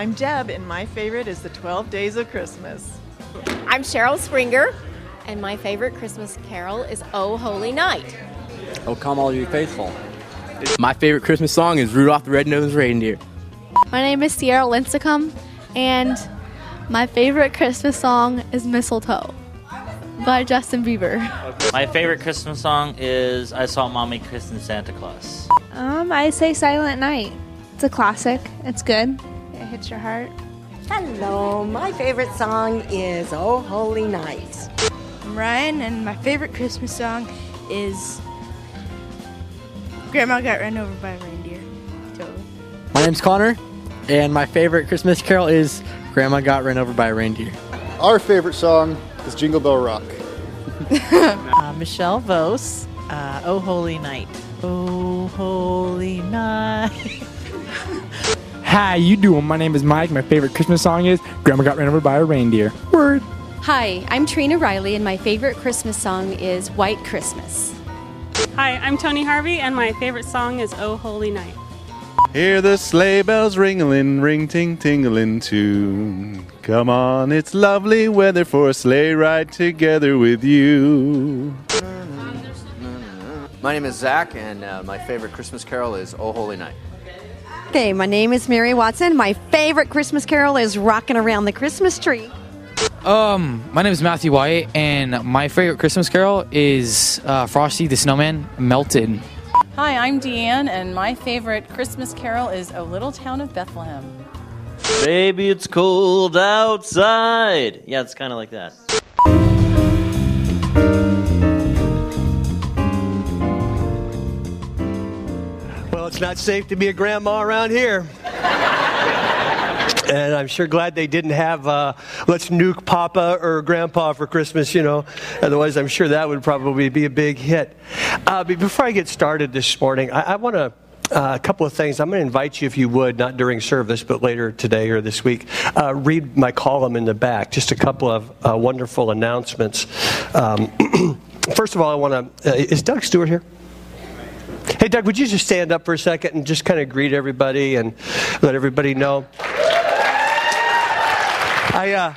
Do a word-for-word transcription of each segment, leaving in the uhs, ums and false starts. I'm Deb, and my favorite is the twelve Days of Christmas. I'm Cheryl Springer, and my favorite Christmas carol is O Holy Night. Oh, come all you faithful. My favorite Christmas song is Rudolph the Red-Nosed Reindeer. My name is Sierra Lincecum, and my favorite Christmas song is Mistletoe by Justin Bieber. My favorite Christmas song is I Saw Mommy Kiss Santa Claus. Um, I say Silent Night. It's a classic. It's good. It hits your heart. Hello, my favorite song is Oh Holy Night. I'm Ryan, and my favorite Christmas song is Grandma Got Run Over by a Reindeer. Totally. My name's Connor, and my favorite Christmas carol is Grandma Got Run Over by a Reindeer. Our favorite song is Jingle Bell Rock. uh, Michelle Vos, uh, Oh Holy Night. Oh Holy Night. Hi, you doing? My name is Mike. My favorite Christmas song is Grandma Got Run Over by a Reindeer. Word. Hi, I'm Trina Riley, and my favorite Christmas song is White Christmas. Hi, I'm Tony Harvey, and my favorite song is Oh Holy Night. Hear the sleigh bells ringling, ring ting tingling too. Come on, it's lovely weather for a sleigh ride together with you. My name is Zach, and uh, my favorite Christmas carol is Oh Holy Night. Hey, my name is Mary Watson. My favorite Christmas carol is Rockin' Around the Christmas Tree. Um, my name is Matthew White, and my favorite Christmas carol is uh, Frosty the Snowman Melted. Hi, I'm Deanne, and my favorite Christmas carol is O Little Town of Bethlehem. Baby, it's cold outside. Yeah, it's kind of like that. Well, it's not safe to be a grandma around here. And I'm sure glad they didn't have uh, let's nuke Papa or Grandpa for Christmas, you know. Otherwise, I'm sure that would probably be a big hit. Uh, but before I get started this morning, I, I want to, uh, a couple of things. I'm going to invite you, if you would, not during service, but later today or this week, uh, read my column in the back. Just a couple of uh, wonderful announcements. Um, first of all, I want to, uh, is Doug Stewart here? Hey, Doug, would you just stand up for a second and just kind of greet everybody and let everybody know? I, uh,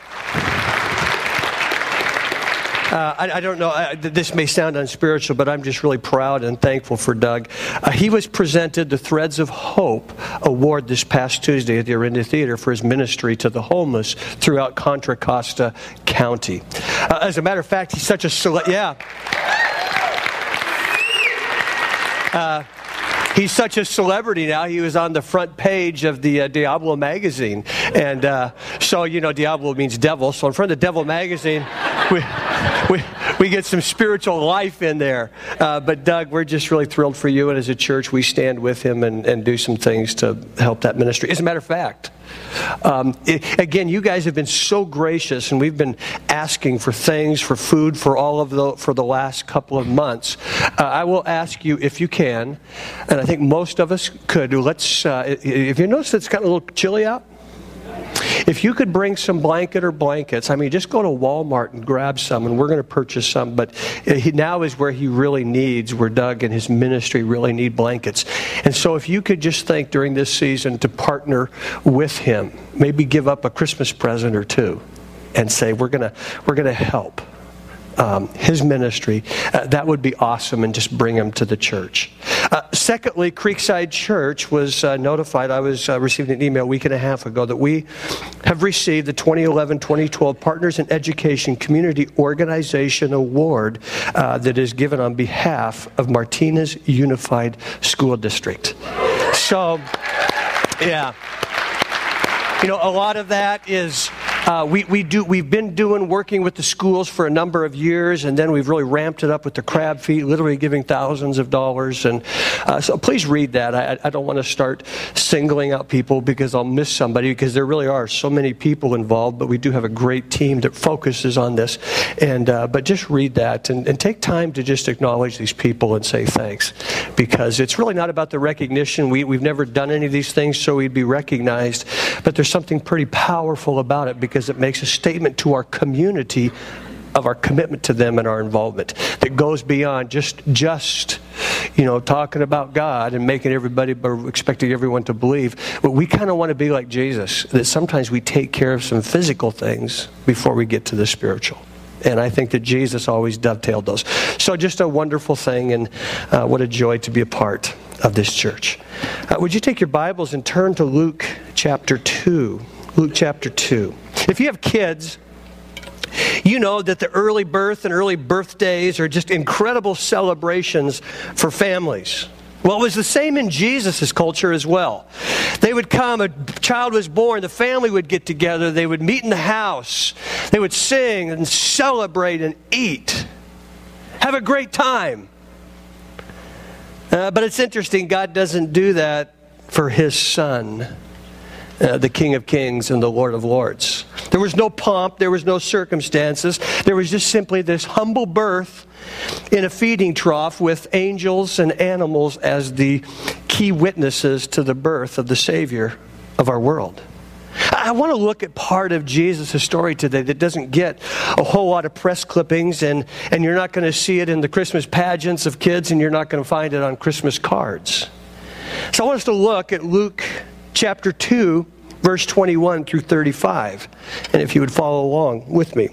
uh, I, I don't know, I, this may sound unspiritual, but I'm just really proud and thankful for Doug. Uh, he was presented the Threads of Hope Award this past Tuesday at the Orinda Theater for his ministry to the homeless throughout Contra Costa County. Uh, as a matter of fact, he's such a select, yeah. Uh, He's such a celebrity now. He was on the front page of the uh, Diablo magazine. And uh, so, you know, Diablo means devil. So in front of the Devil magazine, we, we, we get some spiritual life in there. Uh, but, Doug, we're just really thrilled for you. And as a church, we stand with him and, and do some things to help that ministry. As a matter of fact, um, it, again, you guys have been so gracious. And we've been asking for things, for food, for all of the, for the last couple of months. Uh, I will ask you, if you can, and I think most of us could. Let's, uh, if you notice it's kind of a little chilly out, if you could bring some blanket or blankets, I mean, just go to Walmart and grab some, and we're going to purchase some. But now is where he really needs, where Doug and his ministry really need blankets. And so if you could just think during this season to partner with him, maybe give up a Christmas present or two and say, we're going to, we're going to help. Um, his ministry, uh, that would be awesome, and just bring him to the church. Uh, secondly, Creekside Church was uh, notified. I was uh, received an email a week and a half ago that we have received the twenty eleven twenty twelve Partners in Education Community Organization Award uh, that is given on behalf of Martinez Unified School District. So, yeah. You know, a lot of that is... Uh, we, we do, we've been doing, working with the schools for a number of years, and then we've really ramped it up with the crab feet, literally giving thousands of dollars. And uh, so please read that. I, I don't want to start singling out people because I'll miss somebody, because there really are so many people involved, but we do have a great team that focuses on this. And uh, but just read that and, and take time to just acknowledge these people and say thanks, because it's really not about the recognition. We, we've never done any of these things, so we'd be recognized. But there's something pretty powerful about it, because because it makes a statement to our community of our commitment to them and our involvement that goes beyond just just you know, talking about God and making everybody, or expecting everyone to believe. But we kind of want to be like Jesus, that sometimes we take care of some physical things before we get to the spiritual. And I think that Jesus always dovetailed those. So just a wonderful thing, and uh, what a joy to be a part of this church. Uh, would you take your Bibles and turn to Luke chapter two? Luke chapter two. If you have kids, you know that the early birth and early birthdays are just incredible celebrations for families. Well, it was the same in Jesus' culture as well. They would come, a child was born, the family would get together, they would meet in the house, they would sing and celebrate and eat. Have a great time. Uh, but it's interesting, God doesn't do that for His Son, uh, the King of Kings and the Lord of Lords. There was no pomp, there was no circumstances, there was just simply this humble birth in a feeding trough with angels and animals as the key witnesses to the birth of the Savior of our world. I want to look at part of Jesus' story today that doesn't get a whole lot of press clippings, and, and you're not going to see it in the Christmas pageants of kids, and you're not going to find it on Christmas cards. So I want us to look at Luke chapter two, verse twenty-one through thirty-five, and if you would follow along with me.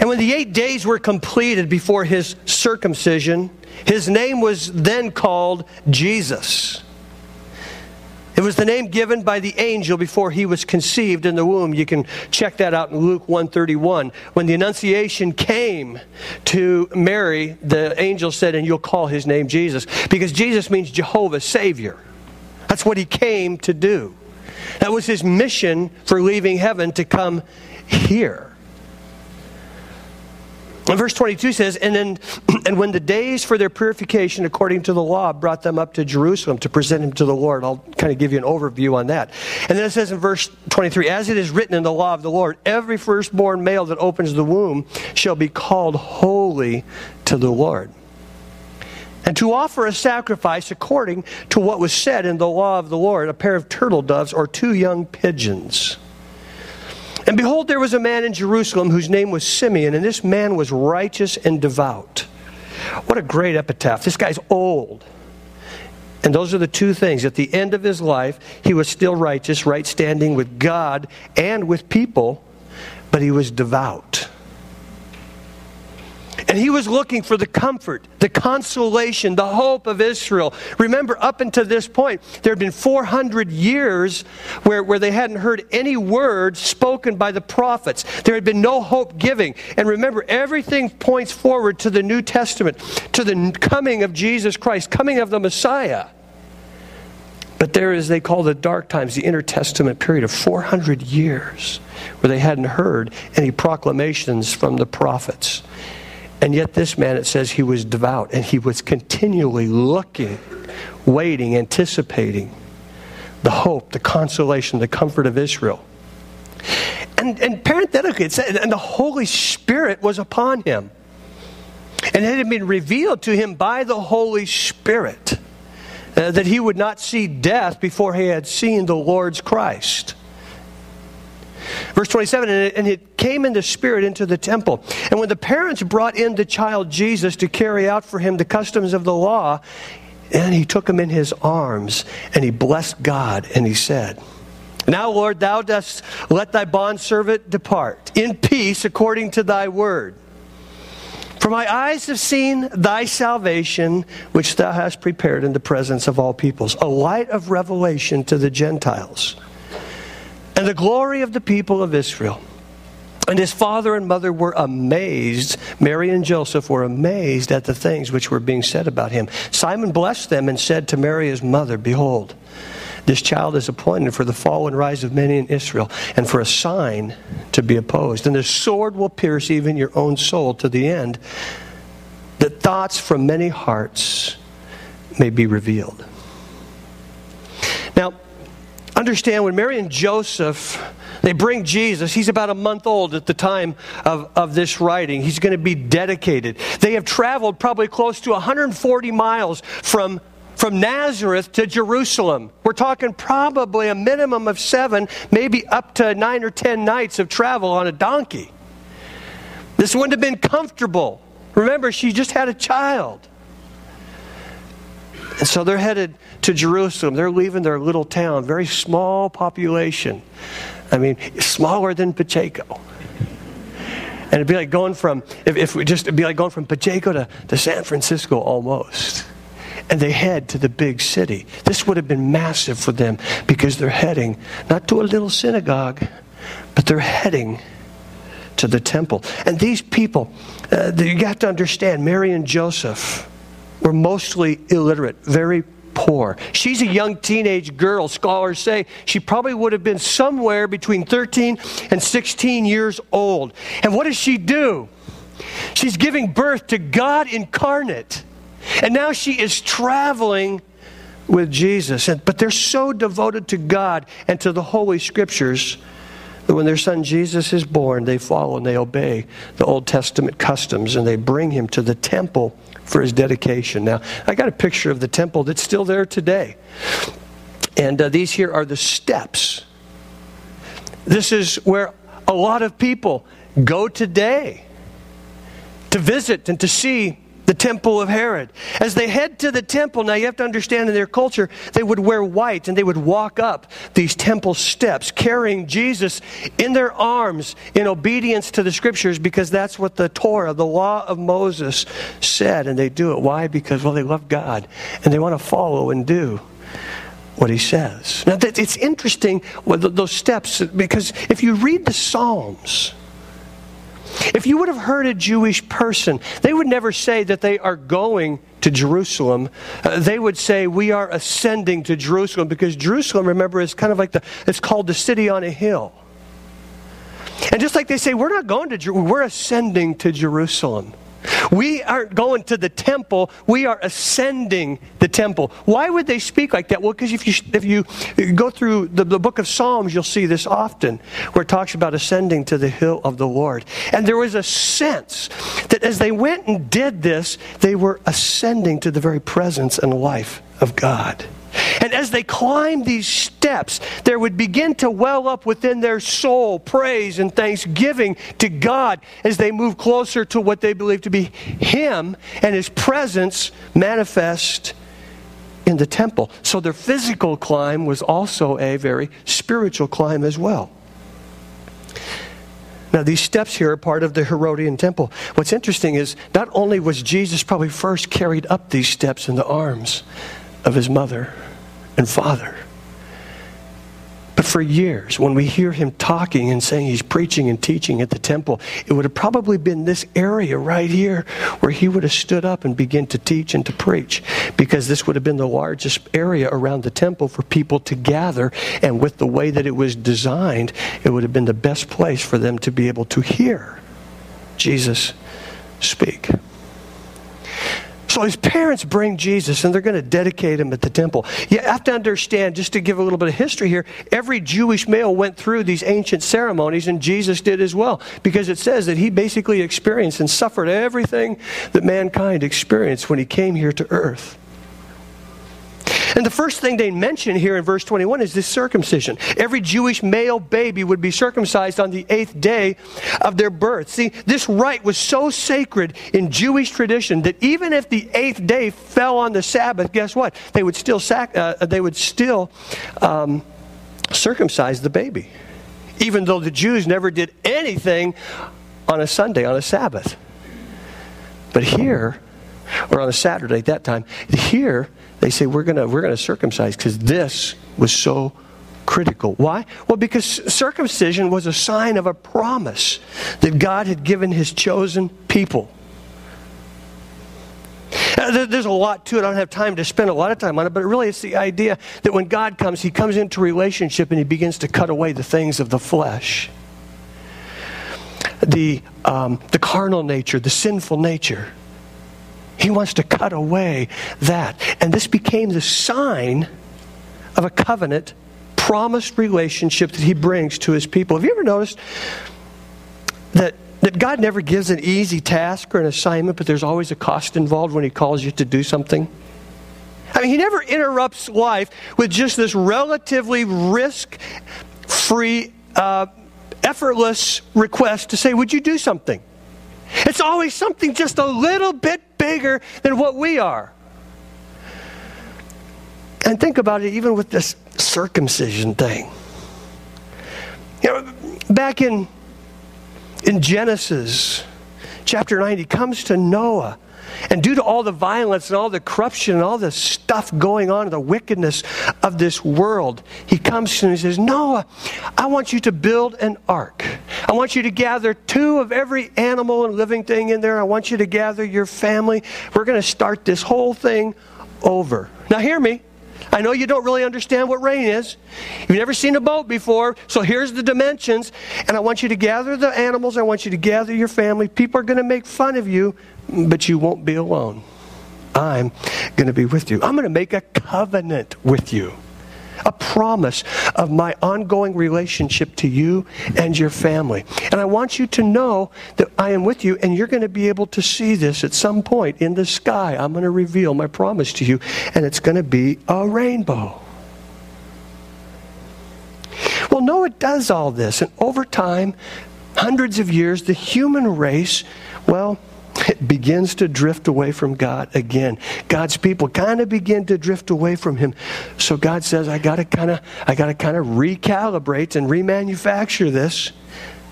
And when the eight days were completed before his circumcision, his name was then called Jesus. It was the name given by the angel before he was conceived in the womb. You can check that out in Luke one thirty-one. When the Annunciation came to Mary, the angel said, and you'll call his name Jesus, because Jesus means Jehovah, Savior. That's what he came to do. That was his mission for leaving heaven, to come here. And verse twenty-two says, and then, and when the days for their purification according to the law brought them up to Jerusalem to present him to the Lord. I'll kind of give you an overview on that. And then it says in verse twenty-three, as it is written in the law of the Lord, every firstborn male that opens the womb shall be called holy to the Lord. And to offer a sacrifice according to what was said in the law of the Lord, a pair of turtle doves or two young pigeons. And behold, there was a man in Jerusalem whose name was Simeon, and this man was righteous and devout. What a great epitaph. This guy's old. And those are the two things. At the end of his life, he was still righteous, right standing with God and with people, but he was devout. And he was looking for the comfort, the consolation, the hope of Israel. Remember, up until this point, there had been four hundred years where, where they hadn't heard any words spoken by the prophets. There had been no hope giving. And remember, everything points forward to the New Testament, to the coming of Jesus Christ, coming of the Messiah. But there is, they call the dark times, the intertestament period of four hundred years where they hadn't heard any proclamations from the prophets. And yet this man, it says he was devout, and he was continually looking, waiting, anticipating the hope, the consolation, the comfort of Israel. And, and parenthetically, it said, and the Holy Spirit was upon him. And it had been revealed to him by the Holy Spirit uh, that he would not see death before he had seen the Lord's Christ. Verse twenty-seven, and it came in the Spirit into the temple. And when the parents brought in the child Jesus to carry out for him the customs of the law, and he took him in his arms, and he blessed God, and he said, now, Lord, thou dost let thy bondservant depart in peace according to thy word. For my eyes have seen thy salvation, which thou hast prepared in the presence of all peoples, a light of revelation to the Gentiles, and the glory of the people of Israel. And his father and mother were amazed. Mary and Joseph were amazed at the things which were being said about him. Simon blessed them and said to Mary his mother, behold, this child is appointed for the fall and rise of many in Israel, and for a sign to be opposed. And the sword will pierce even your own soul to the end, that thoughts from many hearts may be revealed. Now, understand, when Mary and Joseph, they bring Jesus, he's about a month old at the time of, of this writing. He's going to be dedicated. They have traveled probably close to one hundred forty miles from, from Nazareth to Jerusalem. We're talking probably a minimum of seven, maybe up to nine or ten nights of travel on a donkey. This wouldn't have been comfortable. Remember, she just had a child. And so they're headed to Jerusalem. They're leaving their little town, very small population. I mean, smaller than Pacheco. And it'd be like going from, if, if we just, it'd be like going from Pacheco to, to San Francisco almost. And they head to the big city. This would have been massive for them because they're heading, not to a little synagogue, but they're heading to the temple. And these people, uh, you got to understand, Mary and Joseph were mostly illiterate, very poor. She's a young teenage girl. Scholars say she probably would have been somewhere between thirteen and sixteen years old. And what does she do? She's giving birth to God incarnate. And now she is traveling with Jesus. But they're so devoted to God and to the Holy Scriptures that when their son Jesus is born, they follow and they obey the Old Testament customs, and they bring him to the temple for his dedication. Now, I got a picture of the temple that's still there today. And uh, these here are the steps. This is where a lot of people go today to visit and to see the temple of Herod. As they head to the temple, now you have to understand in their culture, they would wear white and they would walk up these temple steps carrying Jesus in their arms in obedience to the Scriptures, because that's what the Torah, the law of Moses, said. And they do it. Why? Because, well, they love God and they want to follow and do what he says. Now, it's interesting with those steps, because if you read the Psalms, if you would have heard a Jewish person, they would never say that they are going to Jerusalem. Uh, they would say, we are ascending to Jerusalem, because Jerusalem, remember, is kind of like the, it's called the city on a hill. And just like they say, we're not going to Jerusalem, we're ascending to Jerusalem. We aren't going to the temple, we are ascending the temple. Why would they speak like that? Well, because if you if you go through the, the book of Psalms, you'll see this often, where it talks about ascending to the hill of the Lord. And there was a sense that as they went and did this, they were ascending to the very presence and life of God. And as they climbed these steps, there would begin to well up within their soul praise and thanksgiving to God as they move closer to what they believe to be Him and His presence manifest in the temple. So their physical climb was also a very spiritual climb as well. Now, these steps here are part of the Herodian temple. What's interesting is not only was Jesus probably first carried up these steps in the arms of his mother and father. But for years, when we hear him talking and saying he's preaching and teaching at the temple, it would have probably been this area right here where he would have stood up and began to teach and to preach, because this would have been the largest area around the temple for people to gather, and with the way that it was designed, it would have been the best place for them to be able to hear Jesus speak. So his parents bring Jesus, and they're going to dedicate him at the temple. You have to understand, just to give a little bit of history here, every Jewish male went through these ancient ceremonies, and Jesus did as well, because it says that he basically experienced and suffered everything that mankind experienced when he came here to earth. And the first thing they mention here in verse twenty-one is this circumcision. Every Jewish male baby would be circumcised on the eighth day of their birth. See, this rite was so sacred in Jewish tradition that even if the eighth day fell on the Sabbath, guess what? They would still sac- uh, they would still um, circumcise the baby, even though the Jews never did anything on a Sunday, on a Sabbath. But here, or on a Saturday at that time, here, they say, we're going to we're going to circumcise, because this was so critical. Why? Well, because circumcision was a sign of a promise that God had given his chosen people. There's a lot to it. I don't have time to spend a lot of time on it, but really it's the idea that when God comes, he comes into relationship and he begins to cut away the things of the flesh. The, um, the carnal nature, the sinful nature. He wants to cut away that. And this became the sign of a covenant, promised relationship that he brings to his people. Have you ever noticed that, that God never gives an easy task or an assignment, but there's always a cost involved when he calls you to do something? I mean, he never interrupts life with just this relatively risk-free, uh, effortless request to say, would you do something? It's always something just a little bit bigger than what we are. And think about it, even with this circumcision thing. You know, back in, in Genesis chapter nine, he comes to Noah. And due to all the violence and all the corruption and all the stuff going on, the wickedness of this world, he comes to him and he says, Noah, I want you to build an ark. I want you to gather two of every animal and living thing in there. I want you to gather your family. We're going to start this whole thing over. Now hear me. I know you don't really understand what rain is. You've never seen a boat before, so here's the dimensions. And I want you to gather the animals. I want you to gather your family. People are going to make fun of you, but you won't be alone. I'm going to be with you. I'm going to make a covenant with you. A promise of my ongoing relationship to you and your family. And I want you to know that I am with you, and you're going to be able to see this at some point in the sky. I'm going to reveal my promise to you, and it's going to be a rainbow. Well, Noah does all this, and over time, hundreds of years, the human race, well, it begins to drift away from God again. God's people kind of begin to drift away from him. So God says, I got to kind of I got to kind of recalibrate and remanufacture this.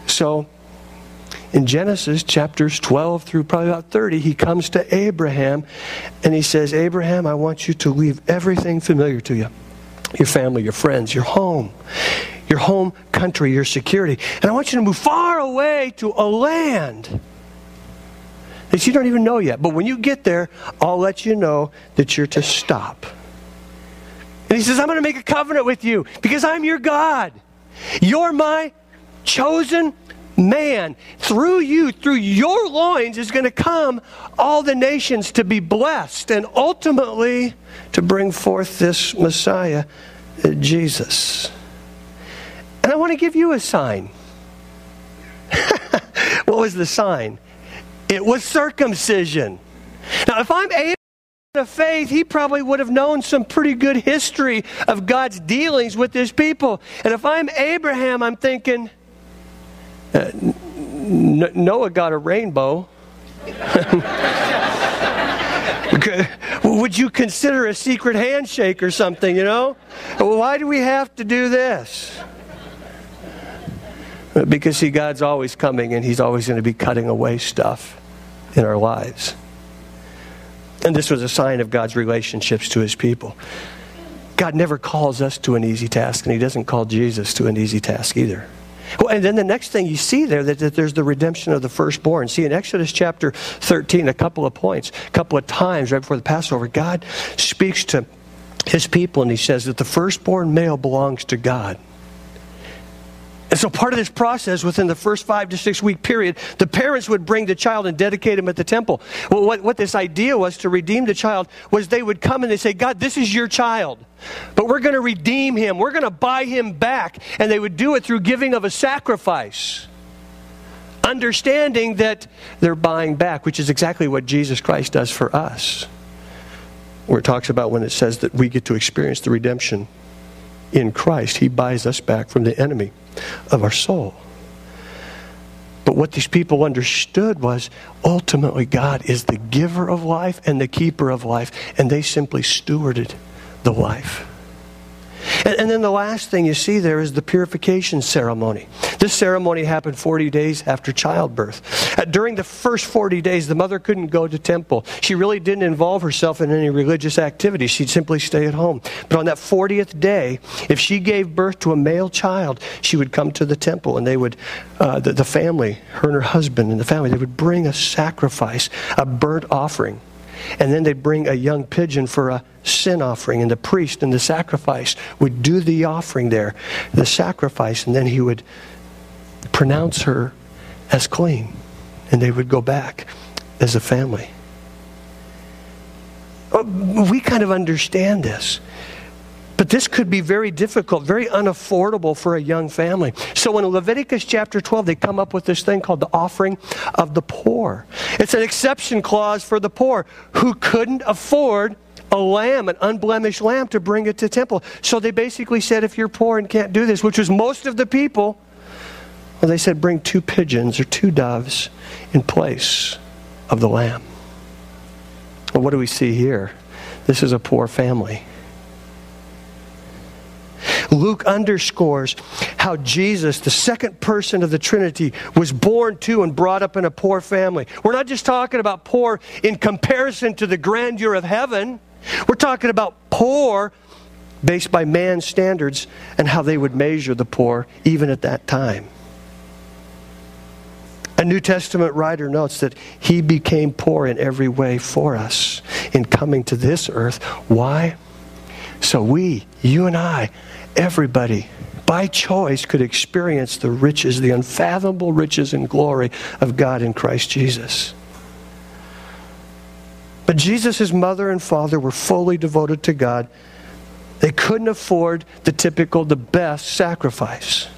So in Genesis chapters twelve through probably about thirty, he comes to Abraham and he says, Abraham, I want you to leave everything familiar to you. Your family, your friends, your home, your home country, your security. And I want you to move far away to a land that you don't even know yet. But when you get there, I'll let you know that you're to stop. And he says, I'm going to make a covenant with you because I'm your God. You're my chosen man. Through you, through your loins is going to come all the nations to be blessed and ultimately to bring forth this Messiah, Jesus. And I want to give you a sign. What was the sign? It was circumcision. Now, if I'm Abraham of faith, he probably would have known some pretty good history of God's dealings with his people. And if I'm Abraham, I'm thinking, uh, Noah got a rainbow. Would you consider a secret handshake or something, you know? Why do we have to do this? Because, see, God's always coming, and he's always going to be cutting away stuff in our lives. And this was a sign of God's relationships to his people. God never calls us to an easy task, and he doesn't call Jesus to an easy task either. Well, and then the next thing you see there, that, that there's the redemption of the firstborn. See, in Exodus chapter thirteen, a couple of points, a couple of times right before the Passover, God speaks to his people, and he says that the firstborn male belongs to God. And so part of this process, within the first five to six week period, the parents would bring the child and dedicate him at the temple. Well, what, what this idea was to redeem the child was they would come and they'd say, God, this is your child, but we're going to redeem him. We're going to buy him back. And they would do it through giving of a sacrifice, understanding that they're buying back, which is exactly what Jesus Christ does for us, where it talks about when it says that we get to experience the redemption in Christ. He buys us back from the enemy of our soul. But what these people understood was ultimately God is the giver of life and the keeper of life, and they simply stewarded the life. And, and then the last thing you see there is the purification ceremony. This ceremony happened forty days after childbirth. Uh, during the first forty days, the mother couldn't go to temple. She really didn't involve herself in any religious activity. She'd simply stay at home. But on that fortieth day, if she gave birth to a male child, she would come to the temple, and they would, uh, the, the family, her and her husband and the family, they would bring a sacrifice, a burnt offering. And then they'd bring a young pigeon for a sin offering. And the priest and the sacrifice would do the offering there, the sacrifice. And then he would pronounce her as clean. And they would go back as a family. We kind of understand this. But this could be very difficult, very unaffordable for a young family. So in Leviticus chapter twelve, they come up with this thing called the offering of the poor. It's an exception clause for the poor who couldn't afford a lamb, an unblemished lamb, to bring it to the temple. So they basically said, if you're poor and can't do this, which was most of the people, And they said, bring two pigeons or two doves in place of the lamb. Well, what do we see here? This is a poor family. Luke underscores how Jesus, the second person of the Trinity, was born to and brought up in a poor family. We're not just talking about poor in comparison to the grandeur of heaven. We're talking about poor based by man's standards and how they would measure the poor even at that time. A New Testament writer notes that he became poor in every way for us in coming to this earth. Why? So we, you and I, everybody, by choice could experience the riches, the unfathomable riches and glory of God in Christ Jesus. But Jesus' mother and father were fully devoted to God. They couldn't afford the typical, the best sacrifice.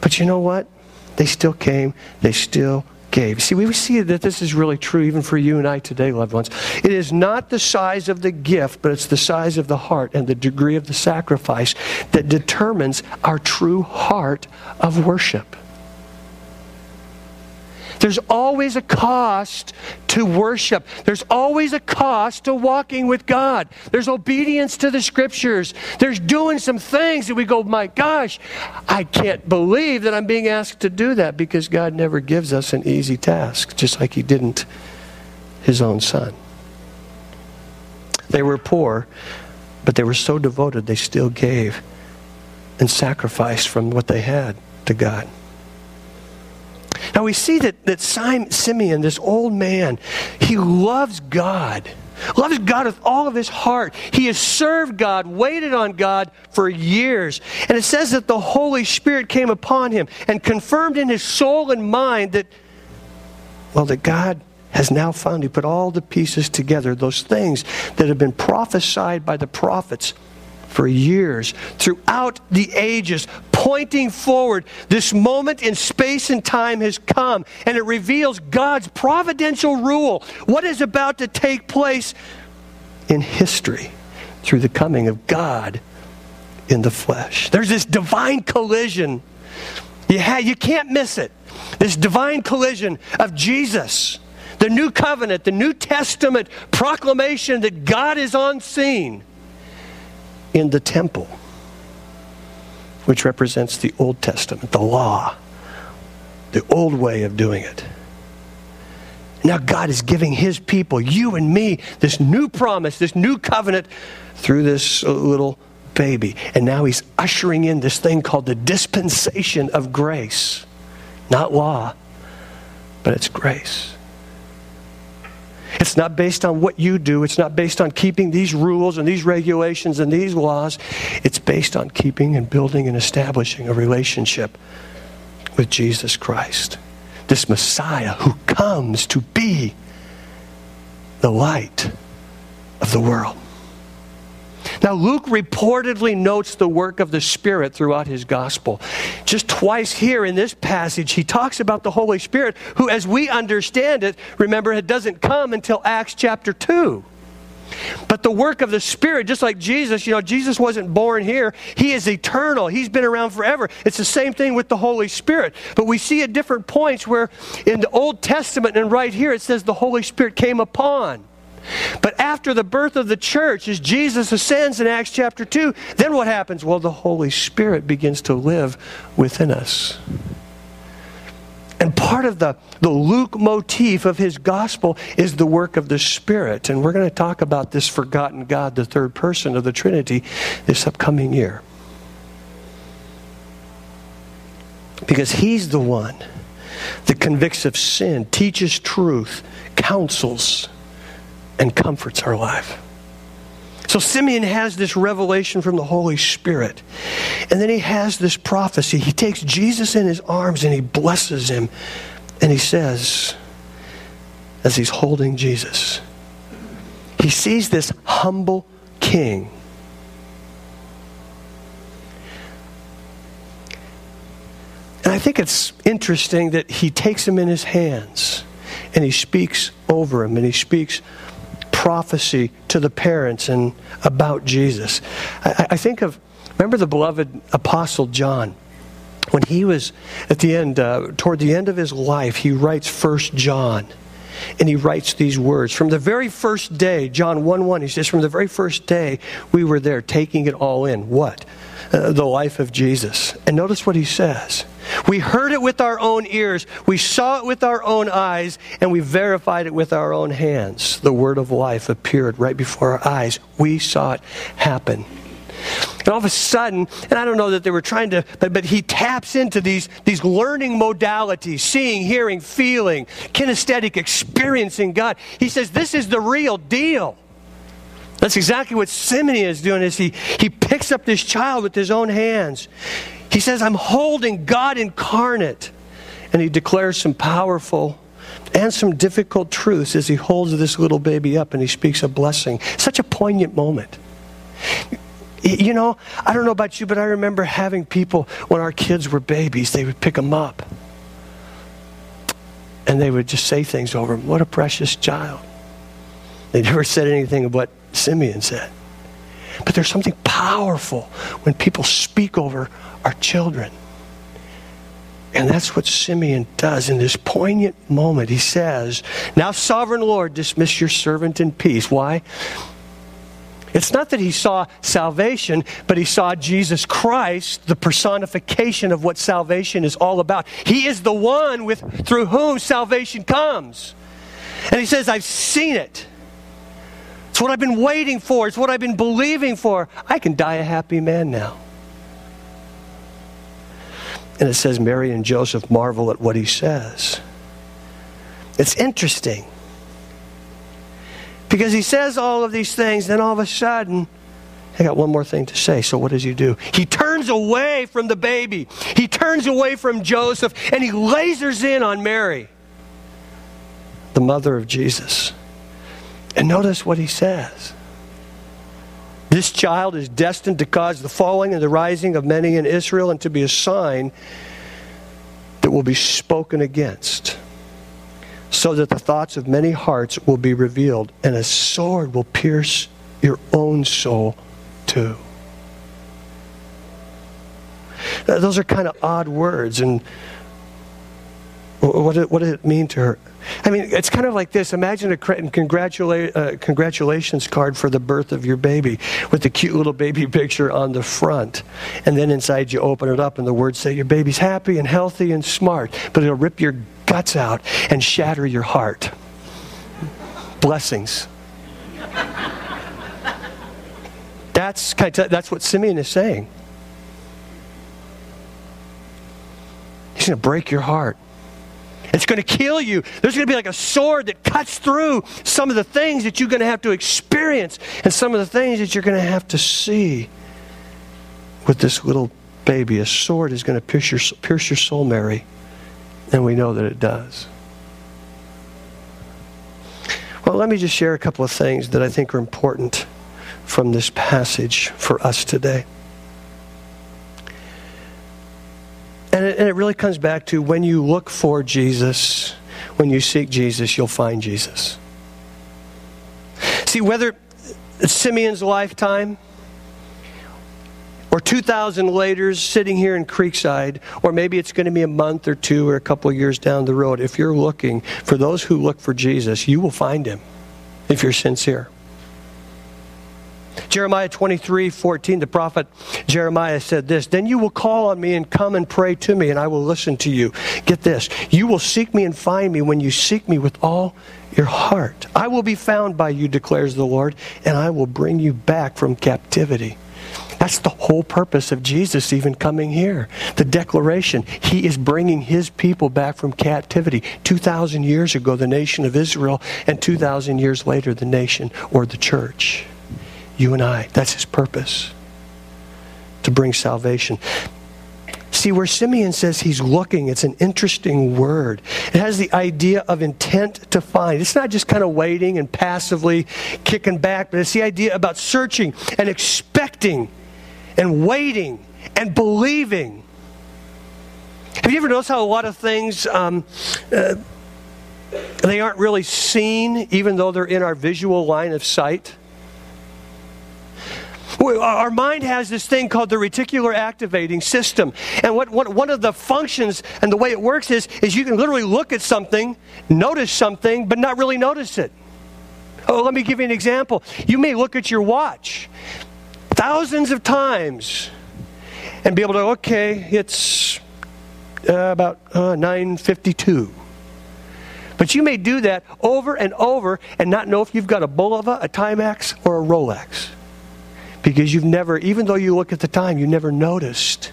But you know what? They still came. They still gave. See, we see that this is really true even for you and I today, loved ones. It is not the size of the gift, but it's the size of the heart and the degree of the sacrifice that determines our true heart of worship. There's always a cost to worship. There's always a cost to walking with God. There's obedience to the Scriptures. There's doing some things that we go, my gosh, I can't believe that I'm being asked to do that, because God never gives us an easy task, just like He didn't His own Son. They were poor, but they were so devoted they still gave and sacrificed from what they had to God. Now we see that, that Simeon, this old man, he loves God. Loves God with all of his heart. He has served God, waited on God for years. And it says that the Holy Spirit came upon him and confirmed in his soul and mind that, well, that God has now found, He put all the pieces together, those things that have been prophesied by the prophets for years, throughout the ages, pointing forward. This moment in space and time has come, and it reveals God's providential rule, what is about to take place in history through the coming of God in the flesh. There's this divine collision. You, ha- you can't miss it. This divine collision of Jesus, the new covenant, the New Testament proclamation that God is on scene in the temple, which represents the Old Testament, the law, the old way of doing it. Now God is giving His people, you and me, this new promise, this new covenant through this little baby. And now He's ushering in this thing called the dispensation of grace. Not law, but it's grace. It's not based on what you do. It's not based on keeping these rules and these regulations and these laws. It's based on keeping and building and establishing a relationship with Jesus Christ, this Messiah who comes to be the light of the world. Now, Luke reportedly notes the work of the Spirit throughout his gospel. Just twice here in this passage, he talks about the Holy Spirit, who, as we understand it, remember, it doesn't come until Acts chapter two. But the work of the Spirit, just like Jesus, you know, Jesus wasn't born here. He is eternal. He's been around forever. It's the same thing with the Holy Spirit. But we see at different points where in the Old Testament and right here, it says the Holy Spirit came upon. But after the birth of the church, as Jesus ascends in Acts chapter two, then what happens? Well, the Holy Spirit begins to live within us. And part of the, the Luke motif of his gospel is the work of the Spirit. And we're going to talk about this forgotten God, the third person of the Trinity, this upcoming year. Because He's the one that convicts of sin, teaches truth, counsels, and comforts our life. So Simeon has this revelation from the Holy Spirit. And then he has this prophecy. He takes Jesus in his arms and he blesses him. And he says, as he's holding Jesus, he sees this humble king. And I think it's interesting that he takes him in his hands and he speaks over him and he speaks prophecy to the parents and about Jesus. I, I think of, remember the beloved Apostle John. when he was at the end, uh, toward the end of his life, he writes First John. And he writes these words. From the very first day, John one one, he says, from the very first day we were there taking it all in. What? Uh, the life of Jesus. And notice what he says. We heard it with our own ears. We saw it with our own eyes. And we verified it with our own hands. The word of life appeared right before our eyes. We saw it happen. And all of a sudden, and I don't know that they were trying to, but, but he taps into these, these learning modalities, seeing, hearing, feeling, kinesthetic, experiencing God. He says, this is the real deal. That's exactly what Simeon is doing, is he, he picks up this child with his own hands. He says, I'm holding God incarnate. And he declares some powerful and some difficult truths as he holds this little baby up and he speaks a blessing. Such a poignant moment. You know, I don't know about you, but I remember having people, when our kids were babies, they would pick them up. And they would just say things over them. What a precious child. They never said anything of what Simeon said. But there's something powerful when people speak over our children. And that's what Simeon does in this poignant moment. He says, now, sovereign Lord, dismiss your servant in peace. Why? It's not that he saw salvation, but he saw Jesus Christ, the personification of what salvation is all about. He is the one with through whom salvation comes. And he says, I've seen it. It's what I've been waiting for. It's what I've been believing for. I can die a happy man now. And it says Mary and Joseph marvel at what he says. It's interesting. Because he says all of these things, then all of a sudden, I got one more thing to say. So what does he do? He turns away from the baby. He turns away from Joseph, and he lasers in on Mary, the mother of Jesus. And notice what he says. This child is destined to cause the falling and the rising of many in Israel and to be a sign that will be spoken against, so that the thoughts of many hearts will be revealed, and a sword will pierce your own soul too. Now, those are kind of odd words, and what what does it mean to her? I mean, it's kind of like this. Imagine a congratula- uh, congratulations card for the birth of your baby with the cute little baby picture on the front. And then inside you open it up and the words say, your baby's happy and healthy and smart, but it'll rip your guts out and shatter your heart. Blessings. That's, that's what Simeon is saying. He's going to break your heart. It's going to kill you. There's going to be like a sword that cuts through some of the things that you're going to have to experience and some of the things that you're going to have to see with this little baby. A sword is going to pierce your, pierce your soul, Mary. And we know that it does. Well, let me just share a couple of things that I think are important from this passage for us today. And it, and it really comes back to when you look for Jesus, when you seek Jesus, you'll find Jesus. See, whether it's Simeon's lifetime or two thousand later sitting here in Creekside, or maybe it's going to be a month or two or a couple of years down the road, if you're looking, for those who look for Jesus, you will find him if you're sincere. Jeremiah twenty-three fourteen, the prophet Jeremiah said this, then you will call on me and come and pray to me, and I will listen to you. Get this, you will seek me and find me when you seek me with all your heart. I will be found by you, declares the Lord, and I will bring you back from captivity. That's the whole purpose of Jesus even coming here. The declaration, he is bringing his people back from captivity. two thousand years ago, the nation of Israel, and two thousand years later, the nation or the church. You and I. That's his purpose. To bring salvation. See, where Simeon says he's looking, it's an interesting word. It has the idea of intent to find. It's not just kind of waiting and passively kicking back, but it's the idea about searching and expecting and waiting and believing. Have you ever noticed how a lot of things, um, uh, they aren't really seen, even though they're in our visual line of sight? Our mind has this thing called the reticular activating system. And what, what one of the functions and the way it works is, is you can literally look at something, notice something, but not really notice it. Oh, let me give you an example. You may look at your watch thousands of times and be able to, okay, it's uh, about uh, nine fifty-two. But you may do that over and over and not know if you've got a Bulova, a Timex, or a Rolex. Because you've never, even though you look at the time, you never noticed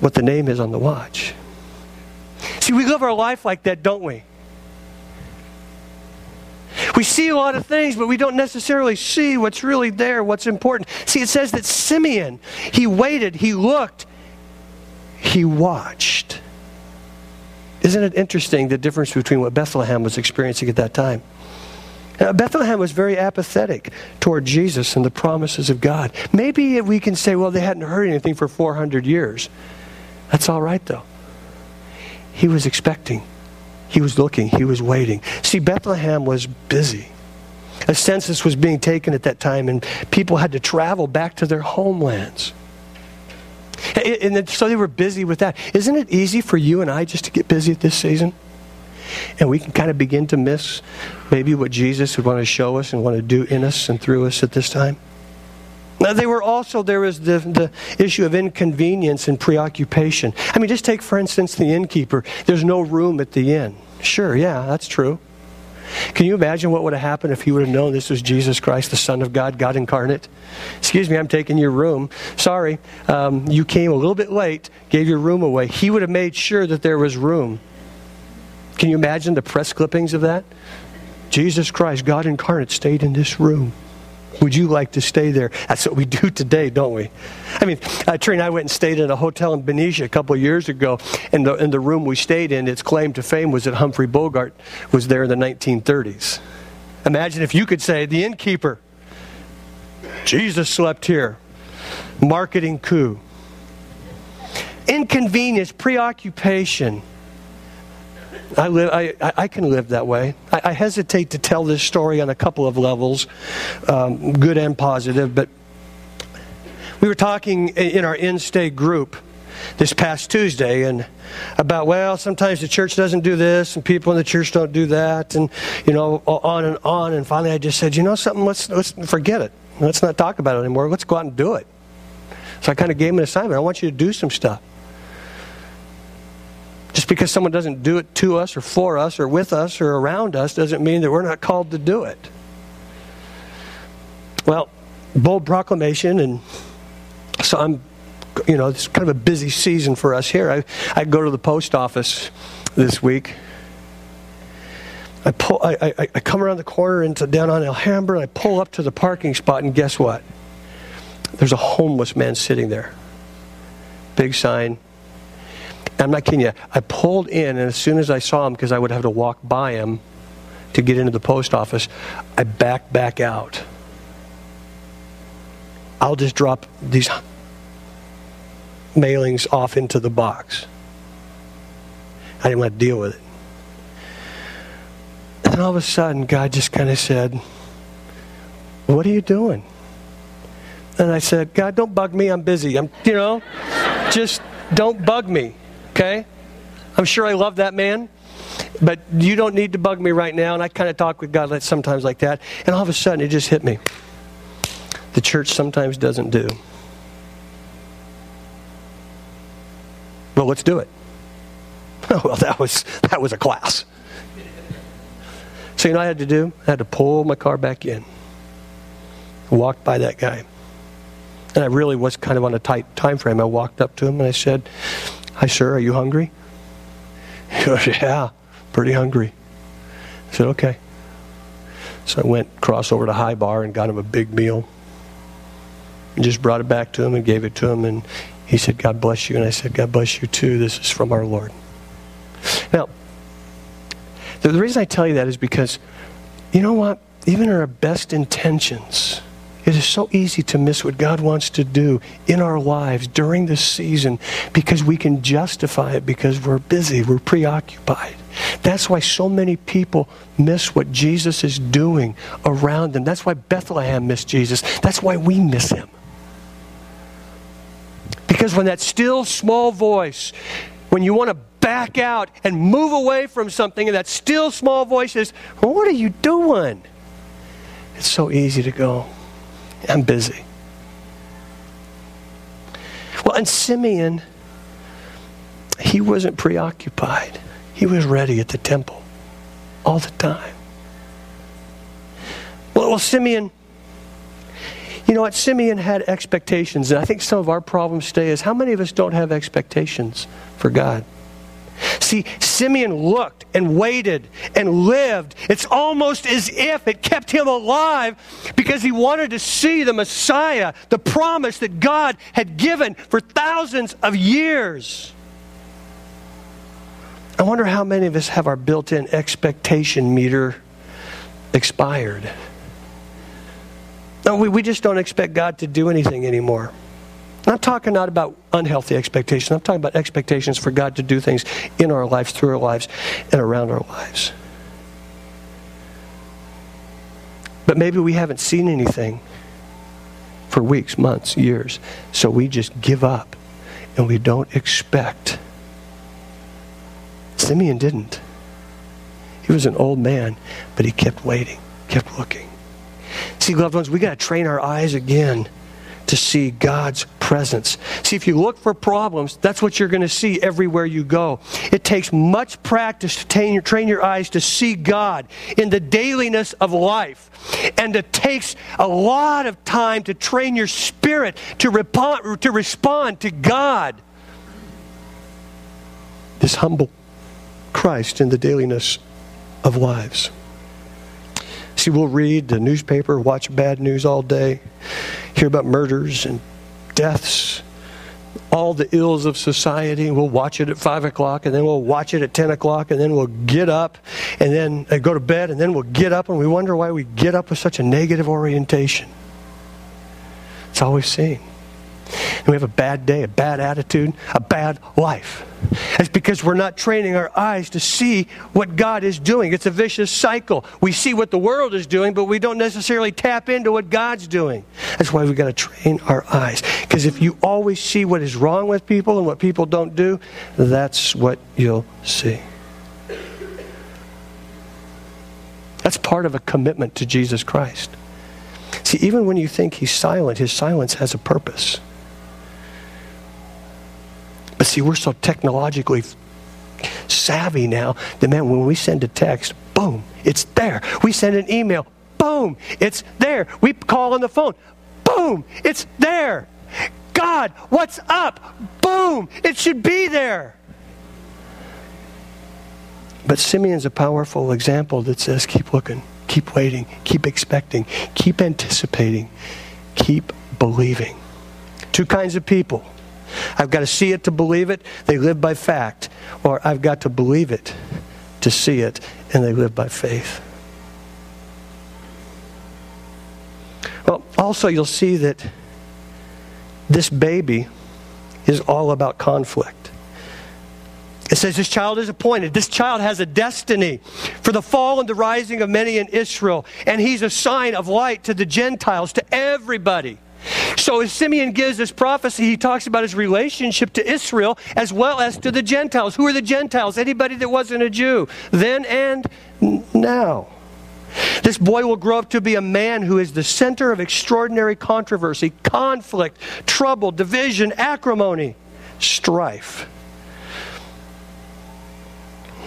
what the name is on the watch. See, we live our life like that, don't we? We see a lot of things, but we don't necessarily see what's really there, what's important. See, it says that Simeon, he waited, he looked, he watched. Isn't it interesting the difference between what Bethlehem was experiencing at that time? Now, Bethlehem was very apathetic toward Jesus and the promises of God. Maybe we can say, well, they hadn't heard anything for four hundred years. That's all right, though. He was expecting. He was looking. He was waiting. See, Bethlehem was busy. A census was being taken at that time, and people had to travel back to their homelands. And so they were busy with that. Isn't it easy for you and I just to get busy at this season? And we can kind of begin to miss maybe what Jesus would want to show us and want to do in us and through us at this time. Now, they were also, there was the, the issue of inconvenience and preoccupation. I mean, just take, for instance, the innkeeper. There's no room at the inn. Sure, yeah, that's true. Can you imagine what would have happened if he would have known this was Jesus Christ, the Son of God, God incarnate? Excuse me, I'm taking your room. Sorry, um, you came a little bit late, gave your room away. He would have made sure that there was room. Can you imagine the press clippings of that? Jesus Christ, God incarnate, stayed in this room. Would you like to stay there? That's what we do today, don't we? I mean, uh, Trina and I went and stayed at a hotel in Benicia a couple of years ago, and the, and the room we stayed in, its claim to fame was that Humphrey Bogart was there in the nineteen thirties. Imagine if you could say, the innkeeper, Jesus slept here. Marketing coup. Inconvenience, preoccupation. I, live, I, I can live that way. I, I hesitate to tell this story on a couple of levels, um, good and positive, but we were talking in our in-state group this past Tuesday and about, well, sometimes the church doesn't do this and people in the church don't do that and, you know, on and on. And finally I just said, you know something, let's, let's forget it. Let's not talk about it anymore. Let's go out and do it. So I kind of gave him an assignment. I want you to do some stuff. Just because someone doesn't do it to us or for us or with us or around us doesn't mean that we're not called to do it. Well, bold proclamation, and so I'm, you know, it's kind of a busy season for us here. I, I go to the post office this week. I, pull, I, I, I come around the corner into down on Alhambra, and I pull up to the parking spot, and guess what? There's a homeless man sitting there. Big sign. I'm not kidding you. I pulled in, and as soon as I saw him, because I would have to walk by him to get into the post office, I backed back out. I'll just drop these mailings off into the box. I didn't want to deal with it. And all of a sudden, God just kind of said, what are you doing? And I said, God, don't bug me. I'm busy. I'm, you know, just don't bug me. Okay? I'm sure I love that man, but you don't need to bug me right now. And I kind of talk with God sometimes like that. And all of a sudden, it just hit me. The church sometimes doesn't do. Well, let's do it. Oh, well, that was, that was a class. So you know what I had to do? I had to pull my car back in. Walked by that guy. And I really was kind of on a tight time frame. I walked up to him and I said, hi, sir, are you hungry? He goes, yeah, pretty hungry. I said, okay. So I went across over to High Bar and got him a big meal. And just brought it back to him and gave it to him. And he said, God bless you. And I said, God bless you too. This is from our Lord. Now, the reason I tell you that is because, you know what? Even in our best intentions, it is so easy to miss what God wants to do in our lives during this season because we can justify it because we're busy, we're preoccupied. That's why so many people miss what Jesus is doing around them. That's why Bethlehem missed Jesus. That's why we miss him. Because when that still small voice, when you want to back out and move away from something, and that still small voice says, well, what are you doing? It's so easy to go, I'm busy. Well, and Simeon, he wasn't preoccupied. He was ready at the temple all the time. Well, well, Simeon, you know what? Simeon had expectations. And I think some of our problems today is how many of us don't have expectations for God? See, Simeon looked and waited and lived. It's almost as if it kept him alive because he wanted to see the Messiah, the promise that God had given for thousands of years. I wonder how many of us have our built-in expectation meter expired. No, we, we just don't expect God to do anything anymore. I'm talking not about unhealthy expectations. I'm talking about expectations for God to do things in our lives, through our lives, and around our lives. But maybe we haven't seen anything for weeks, months, years. So we just give up and we don't expect. Simeon didn't. He was an old man, but he kept waiting, kept looking. See, loved ones, we got to train our eyes again to see God's presence. See, if you look for problems, that's what you're going to see everywhere you go. It takes much practice to train, train your eyes to see God in the dailiness of life. And it takes a lot of time to train your spirit to, repon- to respond to God. This humble Christ in the dailiness of lives. See, we'll read the newspaper, watch bad news all day, hear about murders and deaths, all the ills of society. We'll watch it at five o'clock, and then we'll watch it at ten o'clock, and then we'll get up and then uh, go to bed, and then we'll get up, and we wonder why we get up with such a negative orientation. It's all we've seen. And we have a bad day, a bad attitude, a bad life. It's because we're not training our eyes to see what God is doing. It's a vicious cycle. We see what the world is doing, but we don't necessarily tap into what God's doing. That's why we've got to train our eyes. Because if you always see what is wrong with people and what people don't do, that's what you'll see. That's part of a commitment to Jesus Christ. See, even when you think he's silent, his silence has a purpose. But see, we're so technologically savvy now that, man, when we send a text, boom, it's there. We send an email, boom, it's there. We call on the phone, boom, it's there. God, what's up? Boom, it should be there. But Simeon's a powerful example that says, keep looking. Keep waiting, keep expecting, keep anticipating, keep believing. Two kinds of people. I've got to see it to believe it, they live by fact. Or I've got to believe it to see it, and they live by faith. Well, also you'll see that this baby is all about conflict. It says this child is appointed. This child has a destiny for the fall and the rising of many in Israel. And he's a sign of light to the Gentiles, to everybody. So as Simeon gives this prophecy, he talks about his relationship to Israel as well as to the Gentiles. Who are the Gentiles? Anybody that wasn't a Jew, then and now. This boy will grow up to be a man who is the center of extraordinary controversy, conflict, trouble, division, acrimony, strife.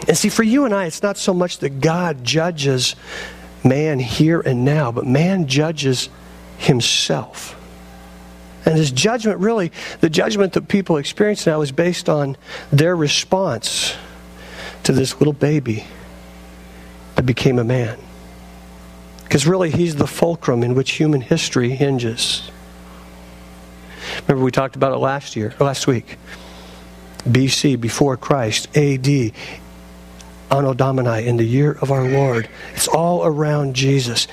And see, for you and I, it's not so much that God judges man here and now, but man judges himself. And his judgment, really, the judgment that people experience now is based on their response to this little baby that became a man. Because really, he's the fulcrum in which human history hinges. Remember, we talked about it last year, or last week. B C, before Christ, A D, Anno Domini, in the year of our Lord. It's all around Jesus.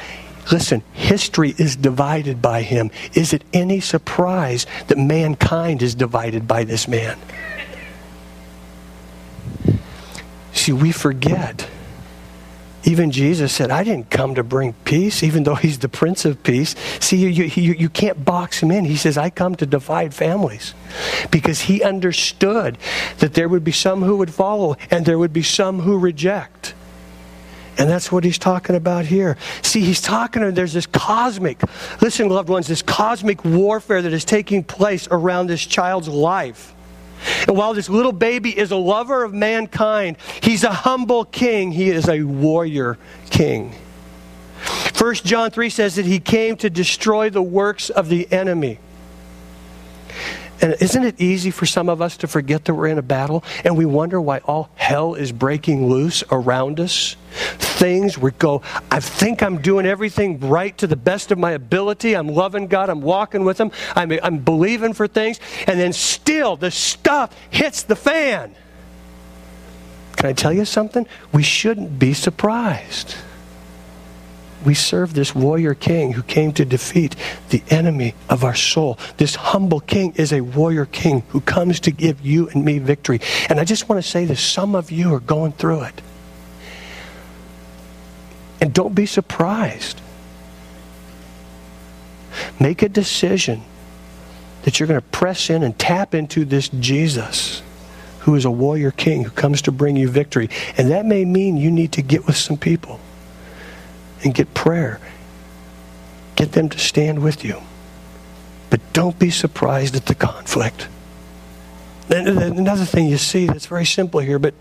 Listen, history is divided by him. Is it any surprise that mankind is divided by this man? See, we forget. Even Jesus said, I didn't come to bring peace, even though he's the Prince of Peace. See, you, you, you can't box him in. He says, I come to divide families. Because he understood that there would be some who would follow and there would be some who reject. And that's what he's talking about here. See, he's talking, there's this cosmic, listen, loved ones, this cosmic warfare that is taking place around this child's life. And while this little baby is a lover of mankind, he's a humble king. He is a warrior king. First John three says that he came to destroy the works of the enemy. And isn't it easy for some of us to forget that we're in a battle and we wonder why all hell is breaking loose around us? Things we go, I think I'm doing everything right to the best of my ability. I'm loving God. I'm walking with Him. I'm, I'm believing for things. And then still the stuff hits the fan. Can I tell you something? We shouldn't be surprised. We serve this warrior king who came to defeat the enemy of our soul. This humble king is a warrior king who comes to give you and me victory. And I just want to say this, some of you are going through it. And don't be surprised. Make a decision that you're going to press in and tap into this Jesus who is a warrior king who comes to bring you victory. And that may mean you need to get with some people. And get prayer. Get them to stand with you. But don't be surprised at the conflict. Another thing you see that's very simple here, but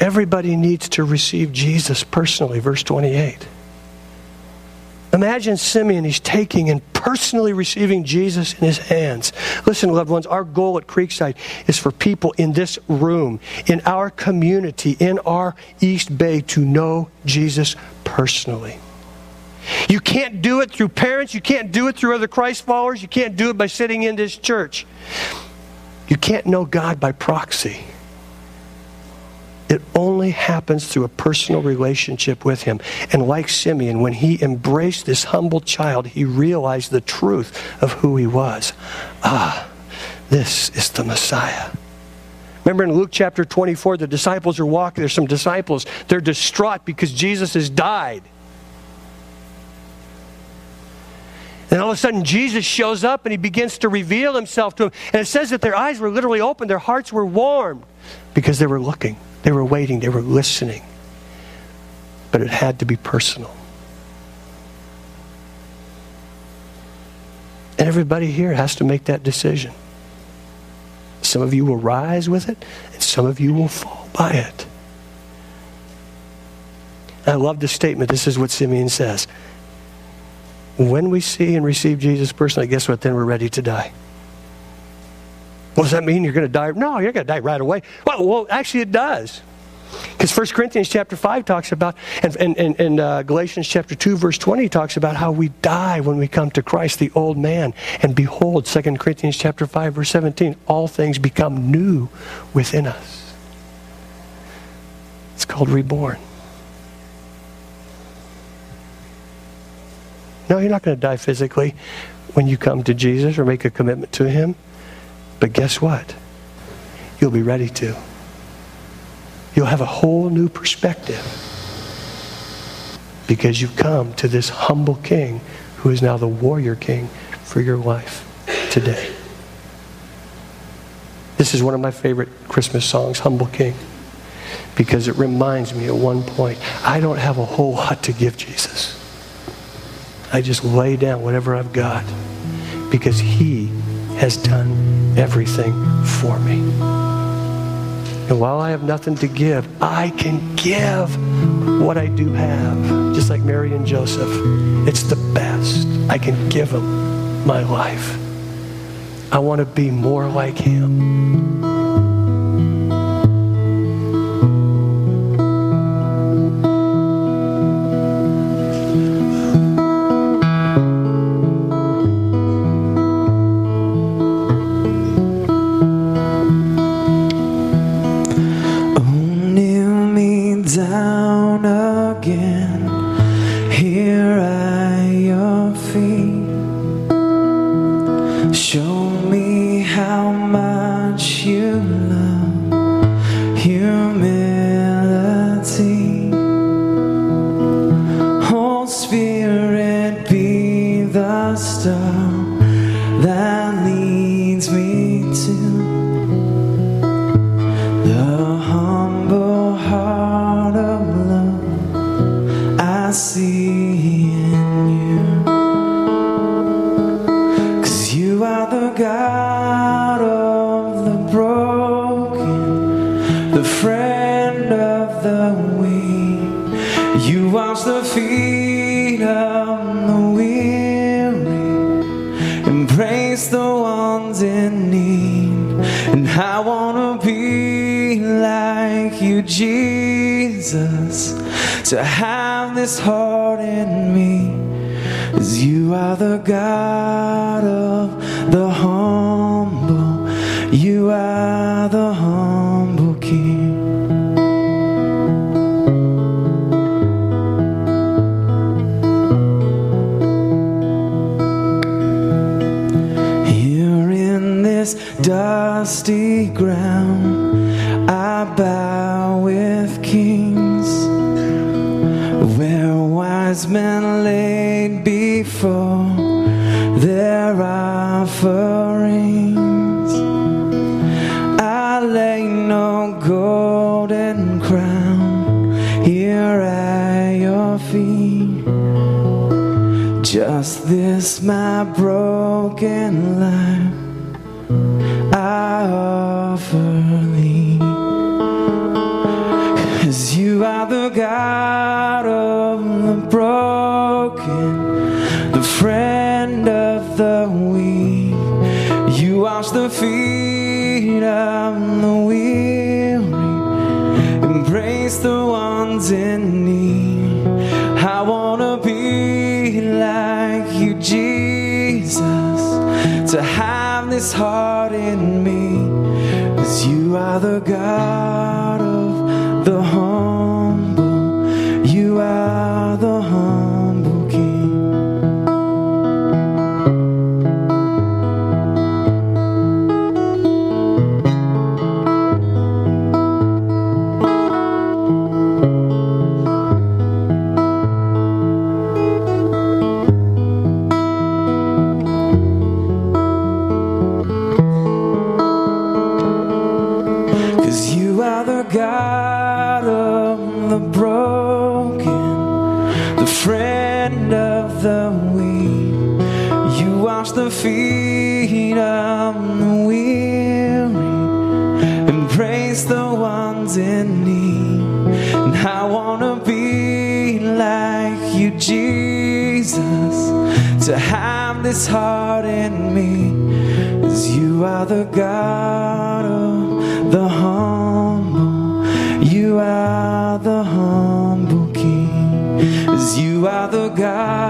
everybody needs to receive Jesus personally, verse twenty-eight. Imagine Simeon, he's taking and personally receiving Jesus in his hands. Listen, loved ones, our goal at Creekside is for people in this room, in our community, in our East Bay to know Jesus personally. You can't do it through parents. You can't do it through other Christ followers. You can't do it by sitting in this church. You can't know God by proxy. It only happens through a personal relationship with Him. And like Simeon, when he embraced this humble child, he realized the truth of who he was. Ah, this is the Messiah. Remember in Luke chapter twenty-four, the disciples are walking. There's some disciples. They're distraught because Jesus has died. And all of a sudden, Jesus shows up and He begins to reveal Himself to them. And it says that their eyes were literally open. Their hearts were warmed because they were looking. They were waiting. They were listening. But it had to be personal. And everybody here has to make that decision. Some of you will rise with it, and some of you will fall by it. I love this statement. This is what Simeon says. When we see and receive Jesus personally, guess what? Then we're ready to die. Well, does that mean you're going to die? No, you're going to die right away. Well, well actually it does. Because First Corinthians chapter five talks about, and, and, and, and uh, Galatians chapter two verse twenty talks about how we die when we come to Christ, the old man. And behold, Second Corinthians chapter five verse seventeen, all things become new within us. It's called reborn. No, you're not going to die physically when you come to Jesus or make a commitment to Him. But guess what? You'll be ready to. You'll have a whole new perspective because you've come to this humble king who is now the warrior king for your life today. This is one of my favorite Christmas songs, Humble King, because it reminds me at one point, I don't have a whole lot to give Jesus. I just lay down whatever I've got because He has done everything for me. And while I have nothing to give, I can give what I do have. Just like Mary and Joseph. It's the best. I can give Him my life. I want to be more like Him. Show me how much you the friend of the weak. You wash the feet of the weary, embrace the ones in need. And I want to be like you, Jesus, to have this heart in me, as you are the God of the humble. You are the humble King. Here in this dusty ground, I bow with kings, where wise men laid before their offerings. Lay no golden crown here at your feet, just this my broken life I offer thee. 'Cause you are the God of the broken, the friend of the weak. You wash the feet of the weary, embrace the ones in need. I wanna be like you, Jesus, to have this heart in me, 'cause you are the God of the humble. You are the humble King. God of the broken, the friend of the weak. You wash the feet of the weary, embrace the ones in need. And I wanna be like you, Jesus, to have this heart in me, 'cause you are the God of the humble. You are the humble King, as you are the God.